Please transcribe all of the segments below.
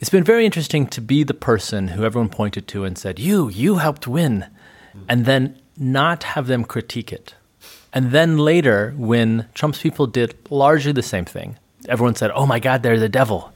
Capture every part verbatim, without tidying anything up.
It's been very interesting to be the person who everyone pointed to and said, you, you helped win, and then not have them critique it. And then later, when Trump's people did largely the same thing, everyone said, oh my God, they're the devil.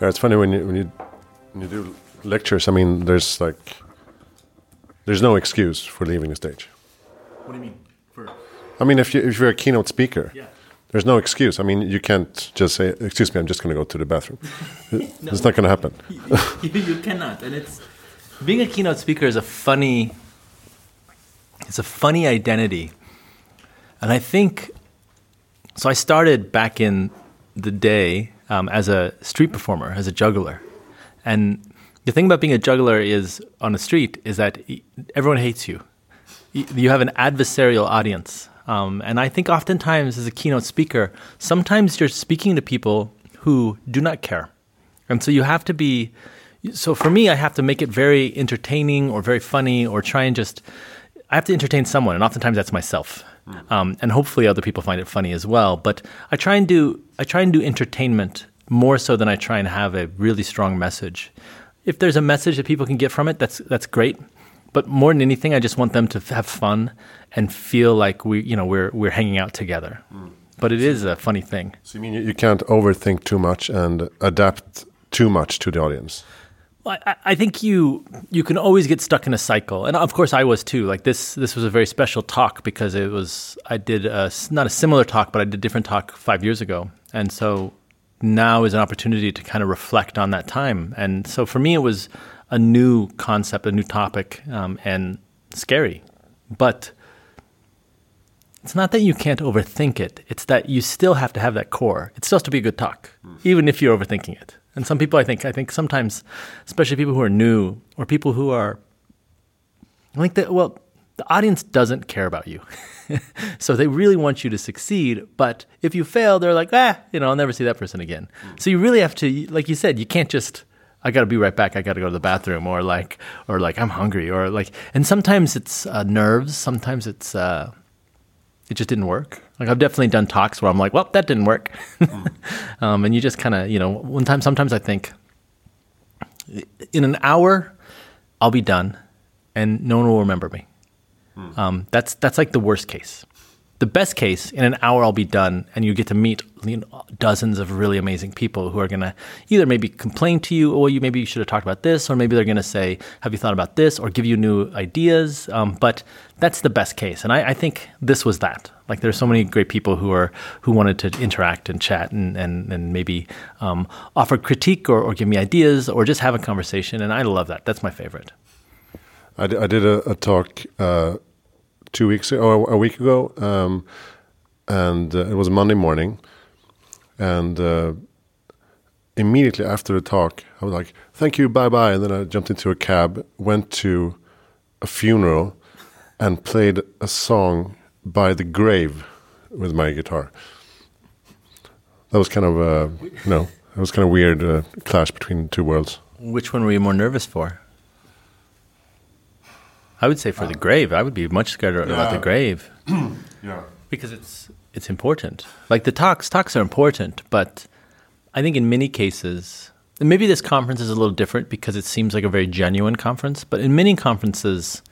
It's funny when you when you when you do lectures. I mean, there's like there's no excuse for leaving the stage. What do you mean? For I mean, if you if you're a keynote speaker, yeah. There's no excuse. I mean, you can't just say, "Excuse me, I'm just going to go to the bathroom." No, it's not going to happen. you, you cannot. And it's being a keynote speaker is a funny it's a funny identity. And I think so. I started back in the day. Um, as a street performer, as a juggler. And the thing about being a juggler is on the street is that everyone hates you. You have an adversarial audience. Um, and I think oftentimes as a keynote speaker, sometimes you're speaking to people who do not care. And so you have to be, so for me, I have to make it very entertaining or very funny or try and just, I have to entertain someone. And oftentimes that's myself. Um, and hopefully other people find it funny as well. But I try and do I try and do entertainment more so than I try and have a really strong message. If there's a message that people can get from it, that's that's great. But more than anything, I just want them to have fun and feel like we you know we're we're hanging out together. Mm. But it so, is a funny thing. So you mean you can't overthink too much and adapt too much to the audience? I, I think you you can always get stuck in a cycle, and of course I was too. Like this, this was a very special talk because it was I did a, not a similar talk, but I did a different talk five years ago, and so now is an opportunity to kind of reflect on that time. And so for me, it was a new concept, a new topic, um, and scary. But it's not that you can't overthink it; it's that you still have to have that core. It still has to be a good talk, even if you're overthinking it. And some people, I think, I think sometimes, especially people who are new or people who are, I think that, well, the audience doesn't care about you. So they really want you to succeed. But if you fail, they're like, ah, you know, I'll never see that person again. Mm. So you really have to, like you said, you can't just, I got to be right back. I got to go to the bathroom or like, or like, I'm hungry or like, and sometimes it's uh, nerves. Sometimes it's, uh, it just didn't work. Like I've definitely done talks where I'm like, well, that didn't work. um, and you just kind of, you know, one time, sometimes I think in an hour, I'll be done and no one will remember me. Mm. Um, that's, that's like the worst case. The best case, in an hour, I'll be done and you get to meet you know, dozens of really amazing people who are going to either maybe complain to you or you maybe you should have talked about this or maybe they're going to say, have you thought about this or give you new ideas? Um, but that's the best case. And I, I think this was that. Like there's so many great people who are who wanted to interact and chat and and, and maybe um, offer critique or, or give me ideas or just have a conversation. And I love that. That's my favorite. I, d- I did a, a talk uh, two weeks ago, or a week ago, um, and uh, it was Monday morning. And uh, immediately after the talk, I was like, thank you, bye-bye. And then I jumped into a cab, went to a funeral and played a song by the grave with my guitar. That was kind of uh, no, that was kind of weird uh, clash between two worlds. Which one were you more nervous for? I would say for uh, the grave. I would be much scared yeah. about the grave. Yeah, because it's it's important. Like the talks, talks are important, but I think in many cases, and maybe this conference is a little different because it seems like a very genuine conference. But in many conferences,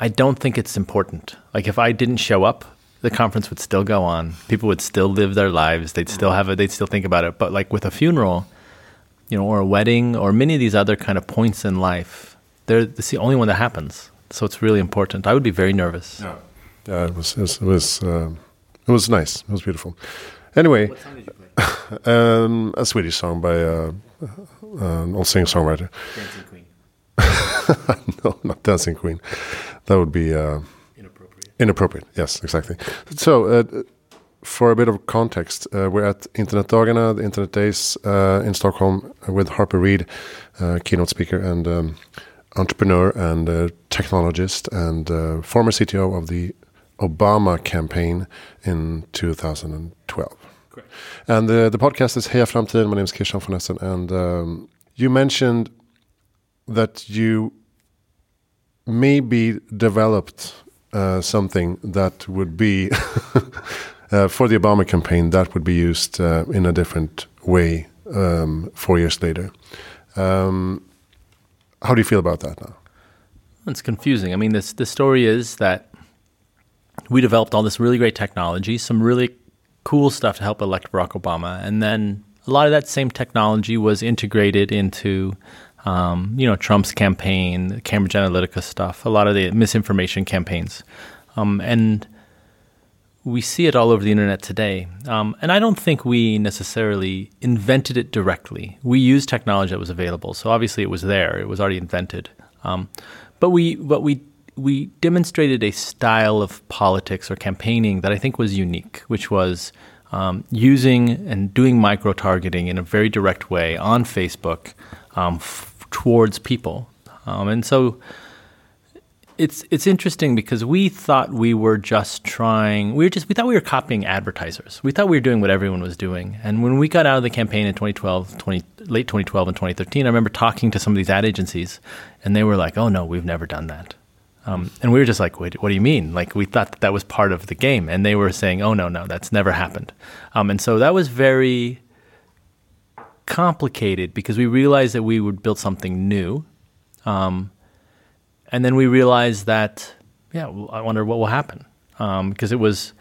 I don't think it's important. Like if I didn't show up, the conference would still go on. People would still live their lives. They'd still have it. They'd still think about it. But like with a funeral, you know, or a wedding, or many of these other kind of points in life, they're it's the only one that happens. So it's really important. I would be very nervous. Yeah, yeah it was. It was. It was, uh, it was nice. It was beautiful. Anyway, what song did you play? um, a Swedish song by uh, uh, an old singer-songwriter. Dancing Queen. No, not Dancing Queen. That would be uh, inappropriate. Inappropriate, yes, exactly. So, uh, for a bit of context, uh, we're at Internetdagarna, the Internet Days uh, in Stockholm, with Harper Reed, uh, keynote speaker, and um, entrepreneur and uh, technologist and uh, former C T O of the Obama campaign in two thousand twelve. Correct. And the, the podcast is Heja Framtiden. My name is Christian von Essen. And um, you mentioned that you maybe developed uh, something that would be, uh, for the Obama campaign, that would be used uh, in a different way um, four years later. Um, how do you feel about that now? It's confusing. I mean, this the story is that we developed all this really great technology, some really cool stuff to help elect Barack Obama. And then a lot of that same technology was integrated into, um, you know, Trump's campaign, the Cambridge Analytica stuff, a lot of the misinformation campaigns. Um, and we see it all over the internet today. Um, and I don't think we necessarily invented it directly. We used technology that was available. So obviously it was there. It was already invented. Um, but we, but we, we demonstrated a style of politics or campaigning that I think was unique, which was um, using and doing micro-targeting in a very direct way on Facebook um, f- towards people. Um, and so it's it's interesting because we thought we were just trying, we were just we thought we were copying advertisers. We thought we were doing what everyone was doing. And when we got out of the campaign in twenty twelve, twenty, late twenty twelve and twenty thirteen, I remember talking to some of these ad agencies, and they were like, "Oh no, we've never done that." Um, and we were just like, wait, what do you mean? Like, we thought that, that was part of the game. And they were saying, oh, no, no, that's never happened. Um, and so that was very complicated because we realized that we would build something new. Um, and then we realized that, yeah, I wonder what will happen. Because um, it was,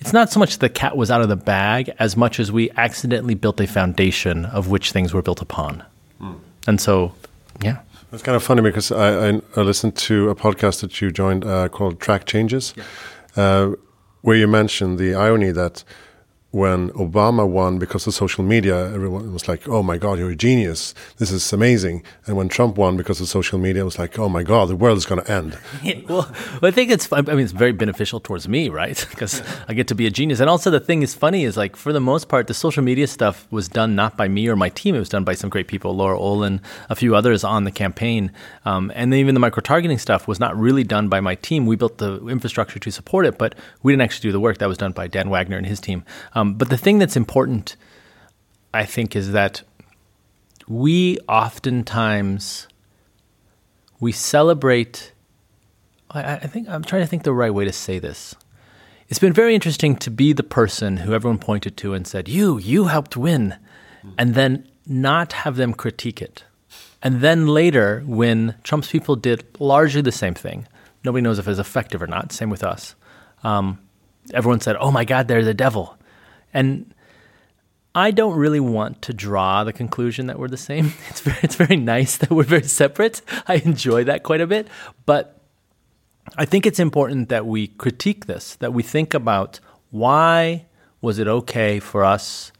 it's not so much the cat was out of the bag as much as we accidentally built a foundation of which things were built upon. Mm. And so, yeah. It's kind of funny because I, I, I listened to a podcast that you joined uh, called Track Changes, yeah. uh, where you mentioned the irony that when Obama won because of social media, everyone was like, oh my God, you're a genius. This is amazing. And when Trump won because of social media, it was like, oh my God, the world is going to end. Yeah, well, I think it's, I mean, it's very beneficial towards me, right? Because I get to be a genius. And also the thing is funny is like, for the most part, the social media stuff was done not by me or my team. It was done by some great people, Laura Olin, a few others on the campaign. Um, and then even the micro-targeting stuff was not really done by my team. We built the infrastructure to support it, but we didn't actually do the work. That was done by Dan Wagner and his team. Um, but the thing that's important, I think, is that we oftentimes, we celebrate, I, I think, I'm trying to think the right way to say this. It's been very interesting to be the person who everyone pointed to and said, you, you helped win, and then not have them critique it. And then later, when Trump's people did largely the same thing, nobody knows if it was effective or not, same with us, um, everyone said, oh my God, they're the devil. And I don't really want to draw the conclusion that we're the same. It's very, it's very nice that we're very separate. I enjoy that quite a bit. But I think it's important that we critique this, that we think about why was it okay for us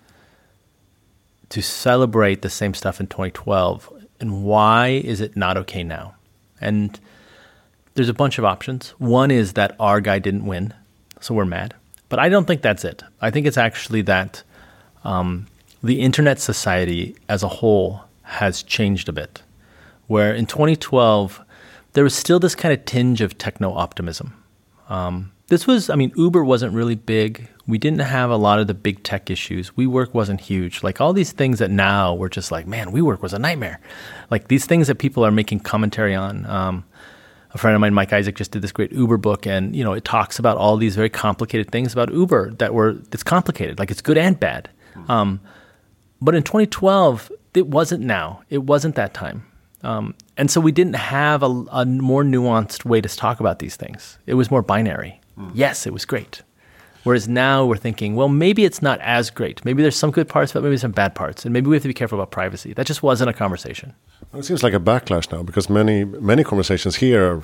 to celebrate the same stuff in twenty twelve? And why is it not okay now? And there's a bunch of options. One is that our guy didn't win, so we're mad. But I don't think that's it. I think it's actually that um, the internet society as a whole has changed a bit, where in twenty twelve, there was still this kind of tinge of techno-optimism. Um, this was, I mean, Uber wasn't really big. We didn't have a lot of the big tech issues. WeWork wasn't huge. Like all these things that now we're just like, man, WeWork was a nightmare. Like these things that people are making commentary on. Um, A friend of mine, Mike Isaac, just did this great Uber book, and you know it talks about all these very complicated things about Uber that were it's complicated, like it's good and bad. Um, but in twenty twelve, it wasn't now. It wasn't that time, um, and so we didn't have a, a more nuanced way to talk about these things. It was more binary. Mm. Yes, it was great. Whereas now we're thinking, well, maybe it's not as great. Maybe there's some good parts, but maybe some bad parts. And maybe we have to be careful about privacy. That just wasn't a conversation. Well, it seems like a backlash now because many many conversations here are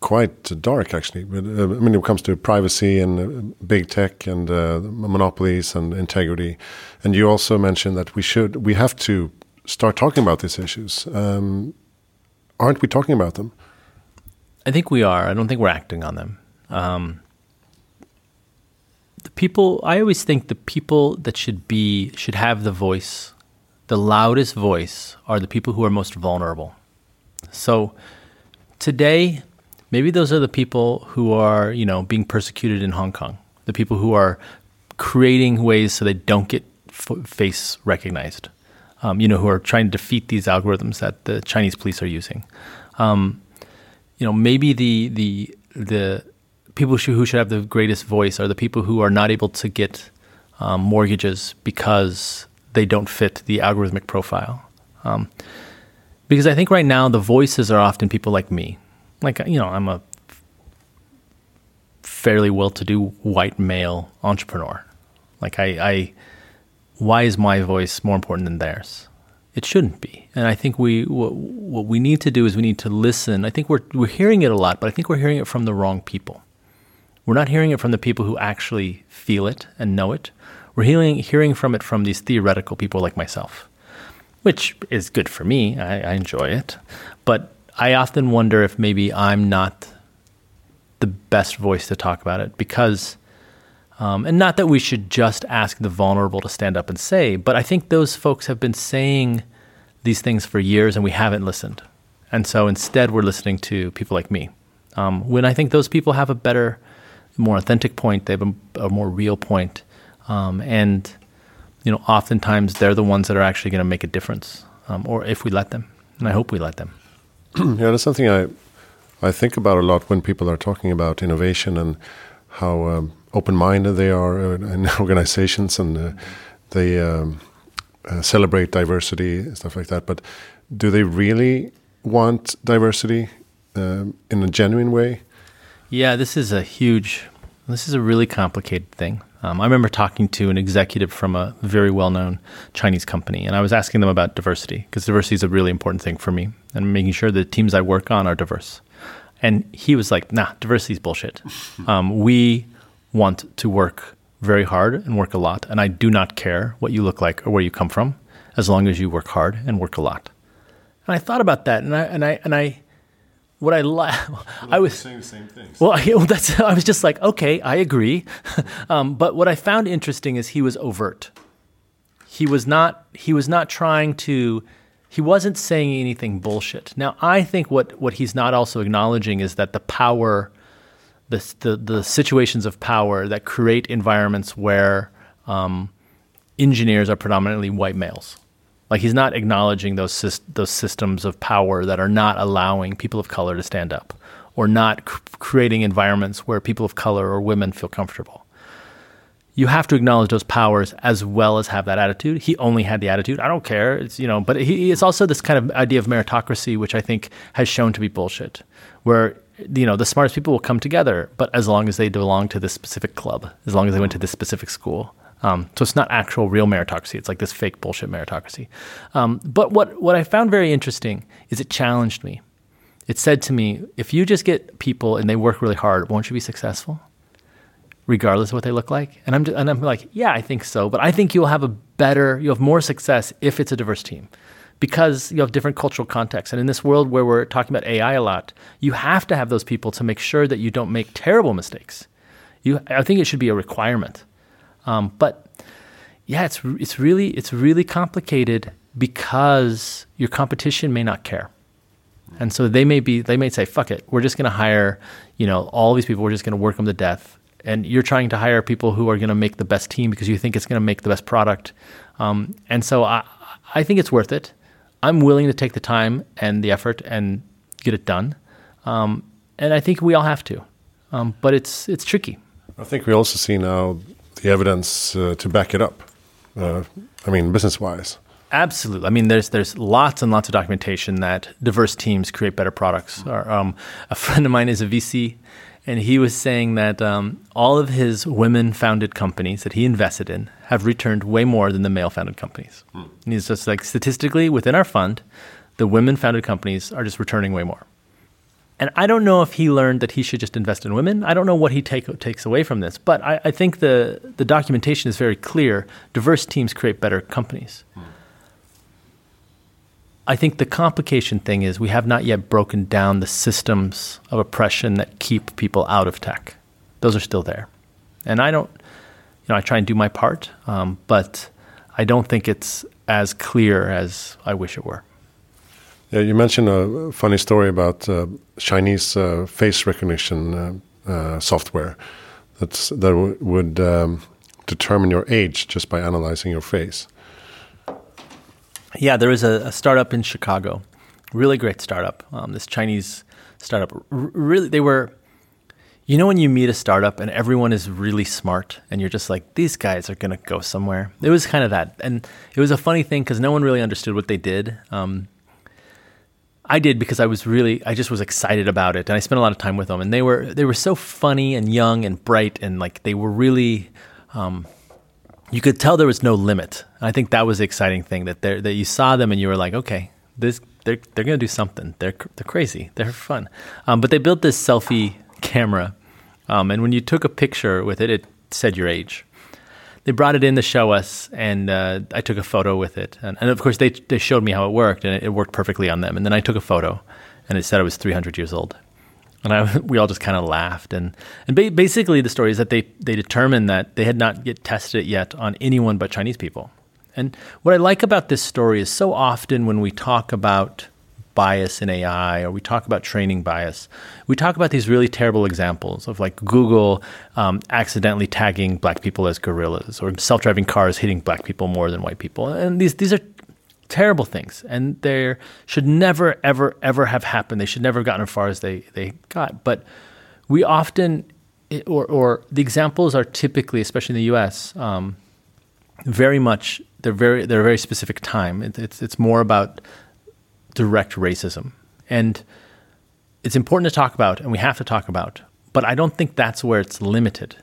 quite dark, actually. But, uh, I mean, when it comes to privacy and uh, big tech and uh, monopolies and integrity. And you also mentioned that we should, we have to start talking about these issues. Um, aren't we talking about them? I think we are. I don't think we're acting on them. Um The people, I always think the people that should be, should have the voice, the loudest voice, are the people who are most vulnerable. So today, maybe those are the people who are, you know, being persecuted in Hong Kong, the people who are creating ways so they don't get f- face recognized, um, you know, who are trying to defeat these algorithms that the Chinese police are using. Um, you know, maybe the the the people who should have the greatest voice are the people who are not able to get um, mortgages because they don't fit the algorithmic profile. Um, because I think right now the voices are often people like me. Like, you know, I'm a fairly well-to-do white male entrepreneur. Like, I, I, why is my voice more important than theirs? It shouldn't be. And I think we what, what we need to do is we need to listen. I think we're we're hearing it a lot, but I think we're hearing it from the wrong people. We're not hearing it from the people who actually feel it and know it. We're hearing hearing from it from these theoretical people like myself, which is good for me. I, I enjoy it. But I often wonder if maybe I'm not the best voice to talk about it because, um, and not that we should just ask the vulnerable to stand up and say, but I think those folks have been saying these things for years and we haven't listened. And so instead we're listening to people like me. Um, when I think those people have a better, more authentic point, they have a, a more real point. Um, and, you know, oftentimes they're the ones that are actually going to make a difference, um, or if we let them. And I hope we let them. Yeah, that's something I I think about a lot when people are talking about innovation and how um, open-minded they are uh, in organizations, and uh, they um, uh, celebrate diversity and stuff like that. But do they really want diversity um, in a genuine way? Yeah, this is a huge, this is a really complicated thing. Um, I remember talking to an executive from a very well-known Chinese company, and I was asking them about diversity because diversity is a really important thing for me and making sure the teams I work on are diverse. And he was like, nah, diversity is bullshit. Um, we want to work very hard and work a lot, and I do not care what you look like or where you come from as long as you work hard and work a lot. And I thought about that, and I and I and I What I li- I was saying the same things. Well, I, well that's, I was just like, okay, I agree. um, but what I found interesting is he was overt. He was not. He was not trying to. He wasn't saying anything bullshit. Now, I think what, what he's not also acknowledging is that the power, the the, the situations of power that create environments where um, engineers are predominantly white males. Like, he's not acknowledging those those systems of power that are not allowing people of color to stand up or not cr- creating environments where people of color or women feel comfortable. You have to acknowledge those powers as well as have that attitude. He only had the attitude, I don't care, it's, you know, but he, it's also this kind of idea of meritocracy, which I think has shown to be bullshit, where, you know, the smartest people will come together, but as long as they belong to this specific club, as long as they went to this specific school. Um, so it's not actual real meritocracy. It's like this fake bullshit meritocracy. Um, but what, what I found very interesting is it challenged me. It said to me, if you just get people and they work really hard, won't you be successful regardless of what they look like? And I'm just, and I'm like, yeah, I think so. But I think you'll have a better, you'll have more success if it's a diverse team because you have different cultural contexts. And in this world where we're talking about A I a lot, you have to have those people to make sure that you don't make terrible mistakes. You, I think it should be a requirement. Um, but yeah, it's it's really it's really complicated because your competition may not care, and so they may be they may say, "Fuck it, we're just going to hire, you know, all these people. We're just going to work them to death." And you're trying to hire people who are going to make the best team because you think it's going to make the best product. Um, and so I I think it's worth it. I'm willing to take the time and the effort and get it done. Um, and I think we all have to, um, but it's it's tricky. I think we also see now the evidence uh, to back it up, uh, I mean, business-wise. Absolutely. I mean, there's there's lots and lots of documentation that diverse teams create better products. Mm-hmm. Or, um, a friend of mine is a V C, and he was saying that um, all of his women-founded companies that he invested in have returned way more than the male-founded companies. Mm. And he's just like, statistically, within our fund, the women-founded companies are just returning way more. And I don't know if he learned that he should just invest in women. I don't know what he take, takes away from this. But I, I think the, the documentation is very clear. Diverse teams create better companies. Mm. I think the complication thing is we have not yet broken down the systems of oppression that keep people out of tech. Those are still there. And I don't, you know, I try and do my part. Um, but I don't think it's as clear as I wish it were. Yeah, you mentioned a funny story about uh, Chinese uh, face recognition uh, uh, software that's, that w- would um, determine your age just by analyzing your face. Yeah, there was a, a startup in Chicago, really great startup. Um, this Chinese startup, R- really, they were, you know, when you meet a startup and everyone is really smart and you're just like, these guys are going to go somewhere. It was kind of that. And it was a funny thing because no one really understood what they did. Um, I did because I was really, I just was excited about it. And I spent a lot of time with them. And they were, they were so funny and young and bright. And like, they were really, um, you could tell there was no limit. And I think that was the exciting thing, that that you saw them and you were like, okay, this they're, they're going to do something. They're they're crazy. They're fun. Um, but they built this selfie camera. Um, and when you took a picture with it, it said your age. They brought it in to show us, and uh, I took a photo with it. And, and of course, they they showed me how it worked, and it, it worked perfectly on them. And then I took a photo, and it said I was three hundred years old. And I, we all just kind of laughed. And, and ba- basically, the story is that they, they determined that they had not yet tested it yet on anyone but Chinese people. And what I like about this story is so often when we talk about bias in A I, or we talk about training bias, we talk about these really terrible examples of like Google um, accidentally tagging black people as gorillas, or self-driving cars hitting black people more than white people. And these these are terrible things, and they should never, ever, ever have happened. They should never have gotten as far as they, they got. But we often, or, or the examples are typically, especially in the U S, um, very much, they're very, they're a very specific time. It, it's it's more about direct racism. And it's important to talk about, and we have to talk about, but I don't think that's where it's limited.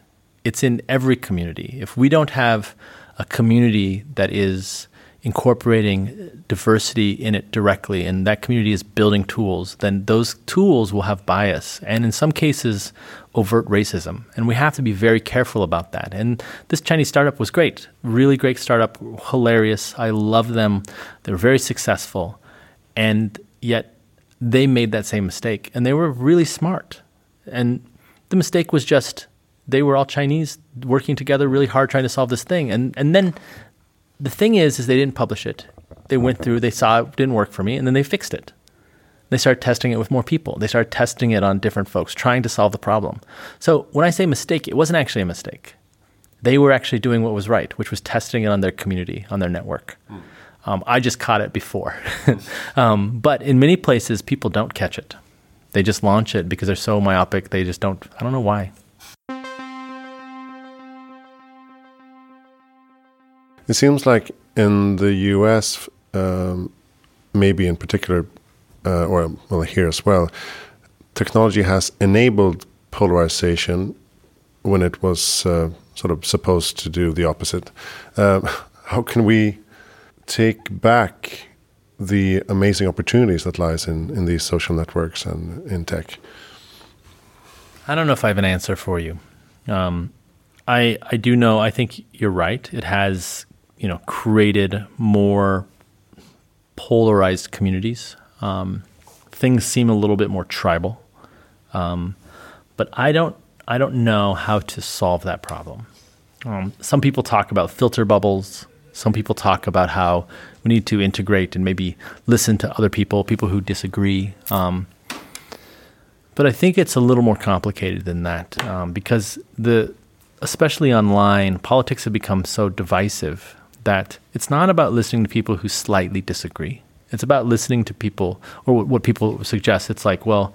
It's in every community. If we don't have a community that is incorporating diversity in it directly, and that community is building tools, then those tools will have bias, and in some cases, overt racism. And we have to be very careful about that. And this Chinese startup was great, really great startup, hilarious. I love them. They're very successful. And yet they made that same mistake, and they were really smart. And the mistake was just they were all Chinese working together really hard trying to solve this thing. And and then the thing is, is they didn't publish it. They went through, they saw it didn't work for me, and then they fixed it. They started testing it with more people. They started testing it on different folks, trying to solve the problem. So when I say mistake, it wasn't actually a mistake. They were actually doing what was right, which was testing it on their community, on their network. Mm. Um, I just caught it before. um, but in many places, people don't catch it. They just launch it because they're so myopic. They just don't, I don't know why. It seems like in the U S, um, maybe in particular, uh, or well here as well, technology has enabled polarization when it was uh, sort of supposed to do the opposite. Uh, how can we take back the amazing opportunities that lies in, in these social networks and in tech? I don't know if I have an answer for you. Um, I I do know, I think you're right. It has, you know, created more polarized communities. Um, things seem a little bit more tribal. Um, but I don't I don't know how to solve that problem. Um, some people talk about filter bubbles. Some people talk about how we need to integrate and maybe listen to other people, people who disagree. Um, but I think it's a little more complicated than that, um, because the, especially online, politics have become so divisive that it's not about listening to people who slightly disagree. It's about listening to people, or what people suggest. It's like, well,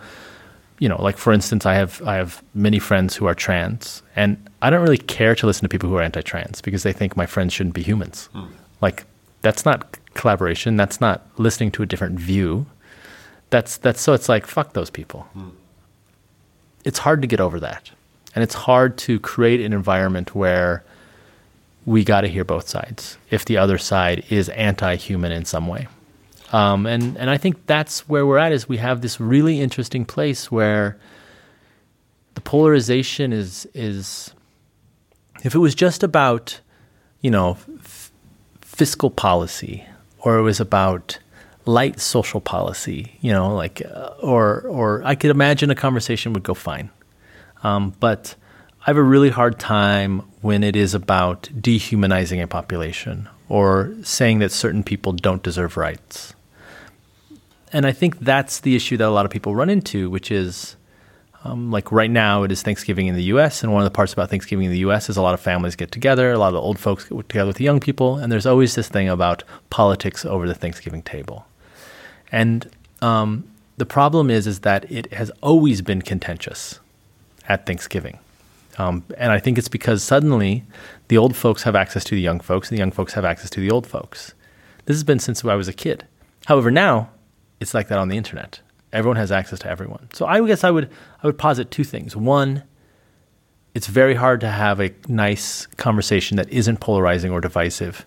you know, like for instance, I have I have many friends who are trans, and I don't really care to listen to people who are anti-trans because they think my friends shouldn't be humans. Mm. Like, that's not collaboration. That's not listening to a different view. That's that's so it's like, fuck those people. Mm. It's hard to get over that, and it's hard to create an environment where we got to hear both sides if the other side is anti-human in some way. Um, and, and I think that's where we're at, is we have this really interesting place where the polarization is, is if it was just about, you know, f- fiscal policy, or it was about light social policy, you know, like, uh, or, or I could imagine a conversation would go fine. Um, but I have a really hard time when it is about dehumanizing a population, or saying that certain people don't deserve rights. And I think that's the issue that a lot of people run into, which is um, like right now it is Thanksgiving in the U S. And one of the parts about Thanksgiving in the U S is a lot of families get together. A lot of the old folks get together with the young people. And there's always this thing about politics over the Thanksgiving table. And um, the problem is, is that it has always been contentious at Thanksgiving. Um, and I think it's because suddenly the old folks have access to the young folks and the young folks have access to the old folks. This has been since I was a kid. However, now it's like that on the internet. Everyone has access to everyone. So I guess I would I would posit two things. One, it's very hard to have a nice conversation that isn't polarizing or divisive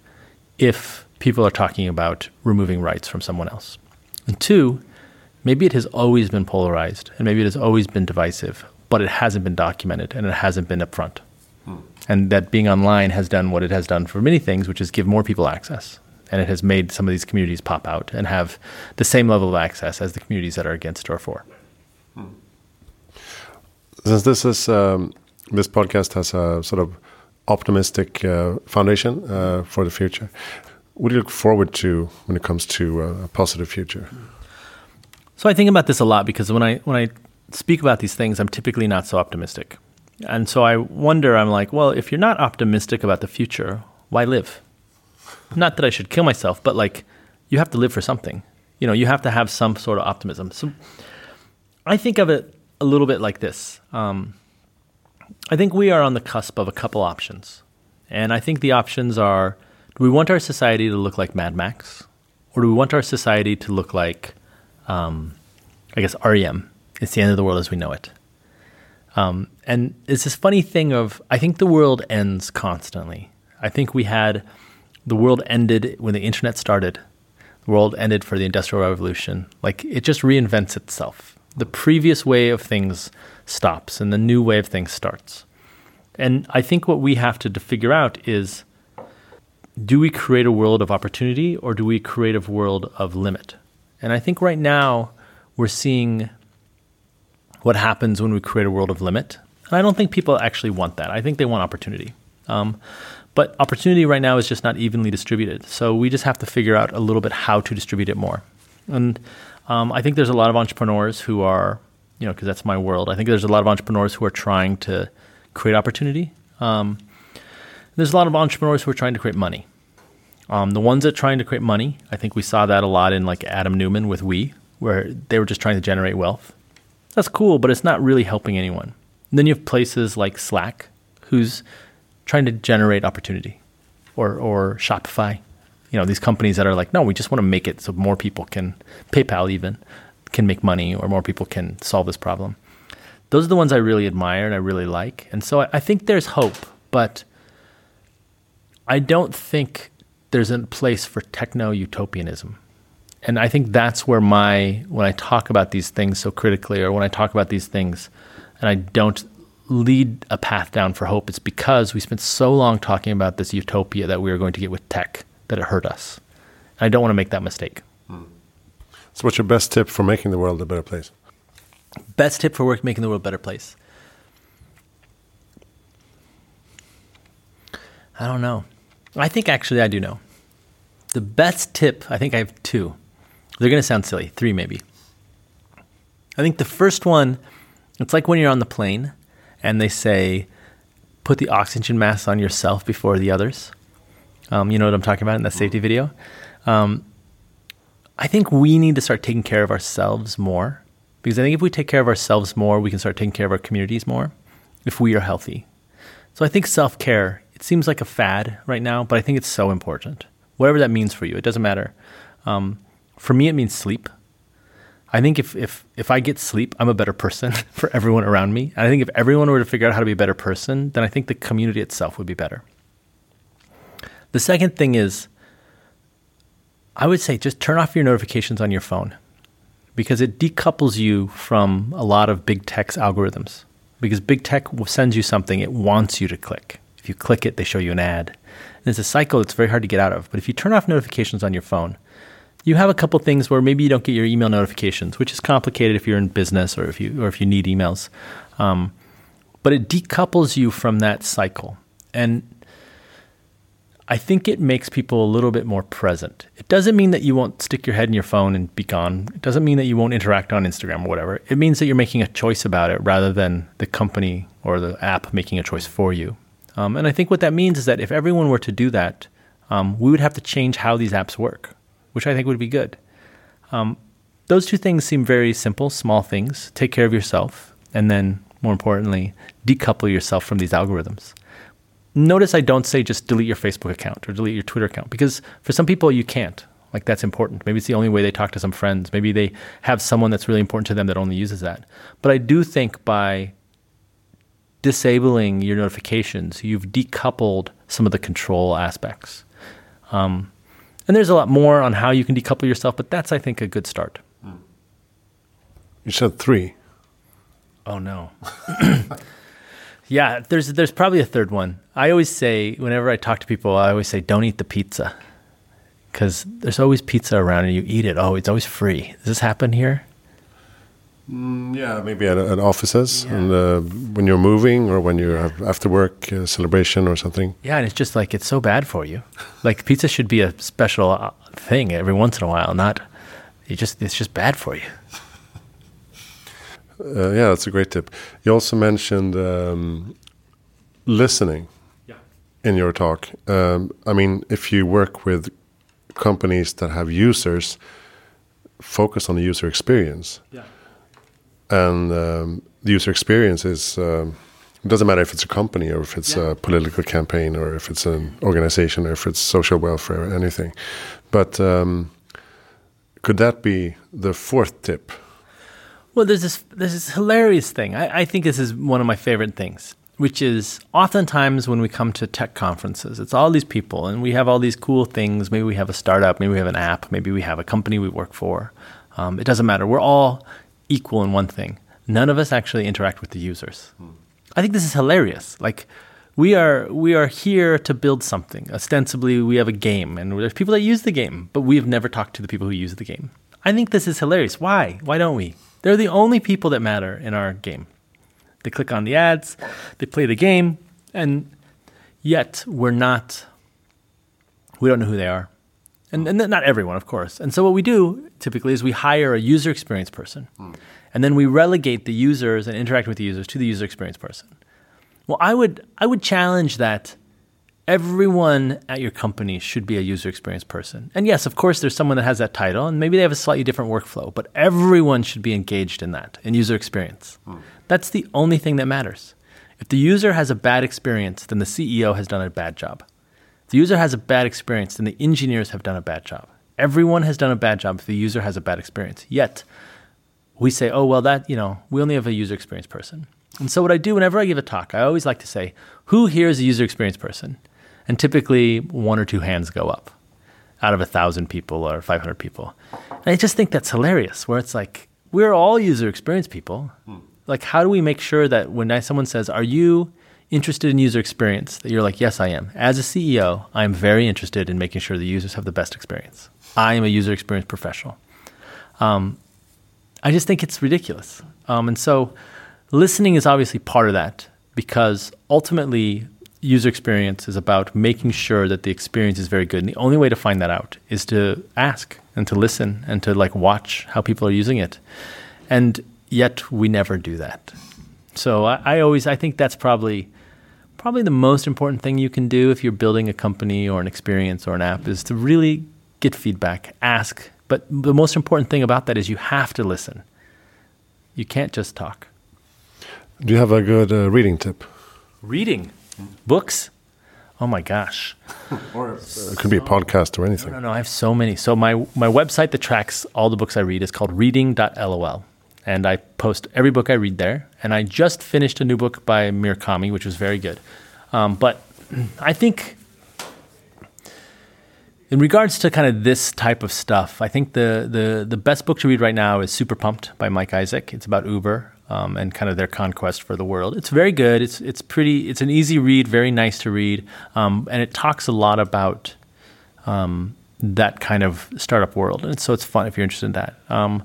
if people are talking about removing rights from someone else. And two, maybe it has always been polarized and maybe it has always been divisive, but it hasn't been documented and it hasn't been upfront. Hmm. And that being online has done what it has done for many things, which is give more people access. And it has made some of these communities pop out and have the same level of access as the communities that are against or for. Hmm. Since this is um, this podcast has a sort of optimistic uh, foundation uh, for the future, what do you look forward to when it comes to uh, a positive future? So I think about this a lot because when I when I speak about these things, I'm typically not so optimistic. And so I wonder, I'm like, well, if you're not optimistic about the future, why live? Not that I should kill myself, but like you have to live for something. You know, you have to have some sort of optimism. So I think of it a little bit like this. Um, I think we are on the cusp of a couple options. And I think the options are, do we want our society to look like Mad Max? Or do we want our society to look like, um, I guess, R E M? It's the end of the world as we know it. Um, and it's this funny thing of, I think the world ends constantly. I think we had... The world ended when the internet started. The world ended for the Industrial Revolution. Like, it just reinvents itself. The previous way of things stops and the new way of things starts. And I think what we have to figure out is, do we create a world of opportunity or do we create a world of limit? And I think right now we're seeing what happens when we create a world of limit. And I don't think people actually want that. I think they want opportunity. Um, But opportunity right now is just not evenly distributed. So we just have to figure out a little bit how to distribute it more. And um, I think there's a lot of entrepreneurs who are, you know, because that's my world. I think there's a lot of entrepreneurs who are trying to create opportunity. Um, there's a lot of entrepreneurs who are trying to create money. Um, the ones that are trying to create money, I think we saw that a lot in like Adam Neumann with We, where they were just trying to generate wealth. That's cool, but it's not really helping anyone. And then you have places like Slack, who's trying to generate opportunity, or or Shopify, you know, these companies that are like, no, we just want to make it so more people can, PayPal even, can make money or more people can solve this problem. Those are the ones I really admire and I really like. And so I, I think there's hope, but I don't think there's a place for techno-utopianism. And I think that's where my, when I talk about these things so critically, or when I talk about these things and I don't lead a path down for hope, it's because we spent so long talking about this utopia that we were going to get with tech that it hurt us. And I don't want to make that mistake. Mm. So what's your best tip for making the world a better place? Best tip for work, making the world a better place? I don't know. I think actually I do know. The best tip, I think I have two. They're going to sound silly, three maybe. I think the first one, it's like when you're on the plane and they say, put the oxygen mask on yourself before the others. Um, you know what I'm talking about in that safety video? Um, I think we need to start taking care of ourselves more, because I think if we take care of ourselves more, we can start taking care of our communities more if we are healthy. So I think self-care, it seems like a fad right now, but I think it's so important. Whatever that means for you, it doesn't matter. Um, for me, it means sleep. I think if, if if I get sleep, I'm a better person for everyone around me. And I think if everyone were to figure out how to be a better person, then I think the community itself would be better. The second thing is, I would say just turn off your notifications on your phone, because it decouples you from a lot of big tech's algorithms. Because big tech sends you something, it wants you to click. If you click it, they show you an ad. And it's a cycle that's very hard to get out of. But if you turn off notifications on your phone, you have a couple things where maybe you don't get your email notifications, which is complicated if you're in business or if you or if you need emails. Um, but it decouples you from that cycle. And I think it makes people a little bit more present. It doesn't mean that you won't stick your head in your phone and be gone. It doesn't mean that you won't interact on Instagram or whatever. It means that you're making a choice about it rather than the company or the app making a choice for you. Um, and I think what that means is that if everyone were to do that, um, we would have to change how these apps work, which I think would be good. Um, those two things seem very simple, small things. Take care of yourself, and then more importantly, decouple yourself from these algorithms. Notice I don't say just delete your Facebook account or delete your Twitter account, because for some people you can't. Like, that's important. Maybe it's the only way they talk to some friends. Maybe they have someone that's really important to them that only uses that. But I do think by disabling your notifications, you've decoupled some of the control aspects. Um, and there's a lot more on how you can decouple yourself, but that's, I think, a good start. You said three. Oh, no. Yeah, there's there's probably a third one. I always say, whenever I talk to people, I always say, don't eat the pizza, because there's always pizza around and you eat it. Oh, it's always free. Does this happen here? Mm, yeah, maybe at, at offices, yeah. And uh, when you're moving or when you have after work uh, celebration or something. Yeah, and it's just like, it's so bad for you. Like, pizza should be a special thing every once in a while. Not, it just it's just bad for you. Uh, yeah, that's a great tip. You also mentioned um, listening yeah. in your talk. Um, I mean, if you work with companies that have users, focus on the user experience. Yeah. And um, the user experience is, um, it doesn't matter if it's a company or if it's yeah. a political campaign or if it's an organization or if it's social welfare or anything. But um, could that be the fourth tip? Well, there's this there's this hilarious thing. I, I think this is one of my favorite things, which is oftentimes when we come to tech conferences, it's all these people and we have all these cool things. Maybe we have a startup, maybe we have an app, maybe we have a company we work for. Um, it doesn't matter. We're all equal in one thing. None of us actually interact with the users. Hmm. I think this is hilarious. Like, we are we are here to build something. Ostensibly, we have a game and there's people that use the game, but we have never talked to the people who use the game. I think this is hilarious. Why? Why don't we? They're the only people that matter in our game. They click on the ads, they play the game, and yet we're not, we don't know who they are. And, and not everyone, of course. And so what we do typically is we hire a user experience person, mm. and then we relegate the users and interact with the users to the user experience person. Well, I would I would challenge that everyone at your company should be a user experience person. And yes, of course, there's someone that has that title, and maybe they have a slightly different workflow, but everyone should be engaged in that, in user experience. Mm. That's the only thing that matters. If the user has a bad experience, then the C E O has done a bad job. If the user has a bad experience, then the engineers have done a bad job. Everyone has done a bad job if the user has a bad experience. Yet, we say, oh, well, that, you know, we only have a user experience person. And so what I do whenever I give a talk, I always like to say, who here is a user experience person? And typically one or two hands go up out of one thousand people or five hundred people. And I just think that's hilarious, where it's like, we're all user experience people. Mm. Like, how do we make sure that when I, someone says, are you interested in user experience, that you're like, yes, I am. As a C E O, I'm very interested in making sure the users have the best experience. I am a user experience professional. Um, I just think it's ridiculous. Um, and so listening is obviously part of that, because ultimately user experience is about making sure that the experience is very good. And the only way to find that out is to ask and to listen and to like watch how people are using it. And yet we never do that. So I, I always, I think that's probably, probably the most important thing you can do if you're building a company or an experience or an app, is to really get feedback, ask. But the most important thing about that is you have to listen. You can't just talk. Do you have a good uh, reading tip? Reading? Books? Oh my gosh. Or it could be a podcast or anything. No, no, no, I have so many. So my my website that tracks all the books I read is called reading dot lol. And I post every book I read there. And I just finished a new book by Murakami, which was very good. Um, but I think in regards to kind of this type of stuff, I think the, the, the best book to read right now is Super Pumped by Mike Isaac. It's about Uber. Um, and kind of their conquest for the world. It's very good. It's it's pretty. It's an easy read, very nice to read, um, and it talks a lot about um, that kind of startup world. And so it's fun if you're interested in that. Um,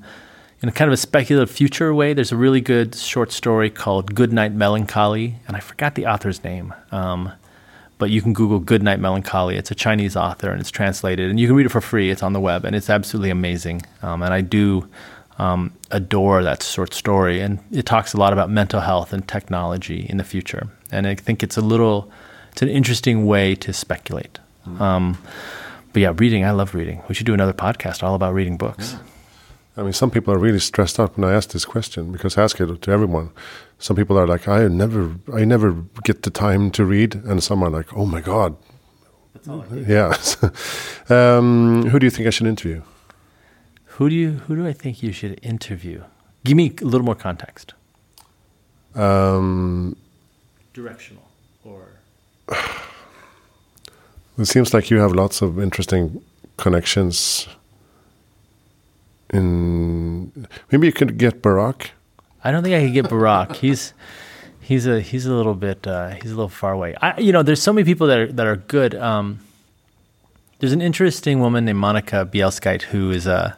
in a kind of a speculative future way, there's a really good short story called Good Night Melancholy, and I forgot the author's name, um, but you can Google Good Night Melancholy. It's a Chinese author, and it's translated, and you can read it for free. It's on the web, and it's absolutely amazing. Um, and I do um, adore that short story. And it talks a lot about mental health and technology in the future. And I think it's a little, it's an interesting way to speculate. Mm-hmm. Um, but yeah, reading, I love reading. We should do another podcast all about reading books. Yeah. I mean, some people are really stressed out when I ask this question, because I ask it to everyone. Some people are like, I never I never get the time to read. And some are like, oh my God. That's all I yeah. um, who do you think I should interview? Who do you? Who do I think you should interview? Give me a little more context. Um, Directional or? It seems like you have lots of interesting connections. In, maybe you could get Barack. I don't think I could get Barack. He's he's a he's a little bit uh, he's a little far away. I, you know, there's so many people that are that are good. Um, there's an interesting woman named Monica Bielskite who is a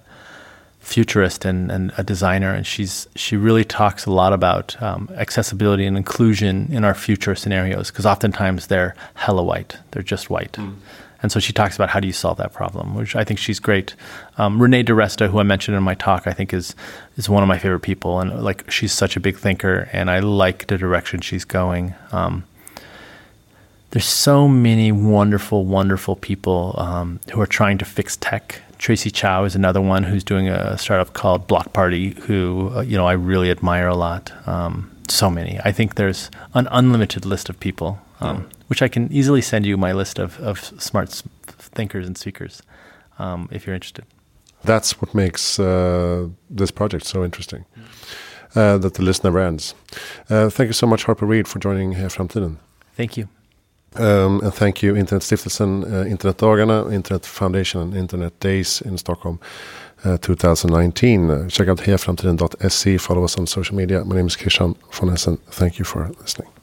futurist and, and a designer, and she's she really talks a lot about um, accessibility and inclusion in our future scenarios, because oftentimes they're hella white, they're just white. Mm. And so she talks about how do you solve that problem, which I think she's great. Um, Renee DiResta, who I mentioned in my talk, I think is is one of my favorite people. And like, she's such a big thinker, and I like the direction she's going. Um, there's so many wonderful, wonderful people um, who are trying to fix tech. Tracy Chow is another one who's doing a startup called Block Party, who uh, you know I really admire a lot. Um, so many. I think there's an unlimited list of people. Um, mm. Which I can easily send you my list of, of smart thinkers and speakers um, if you're interested. That's what makes uh, this project so interesting, uh, that the listener brands. Uh, thank you so much, Harper Reed, for joining Heja Framtiden. Thank you. Um, and thank you, Internetstiftelsen, uh, Internetdagarna, Internet Foundation, and Internet Days in Stockholm uh, twenty nineteen. Uh, check out heja framtiden dot se. Follow us on social media. My name is Christian von Essen. Thank you for listening.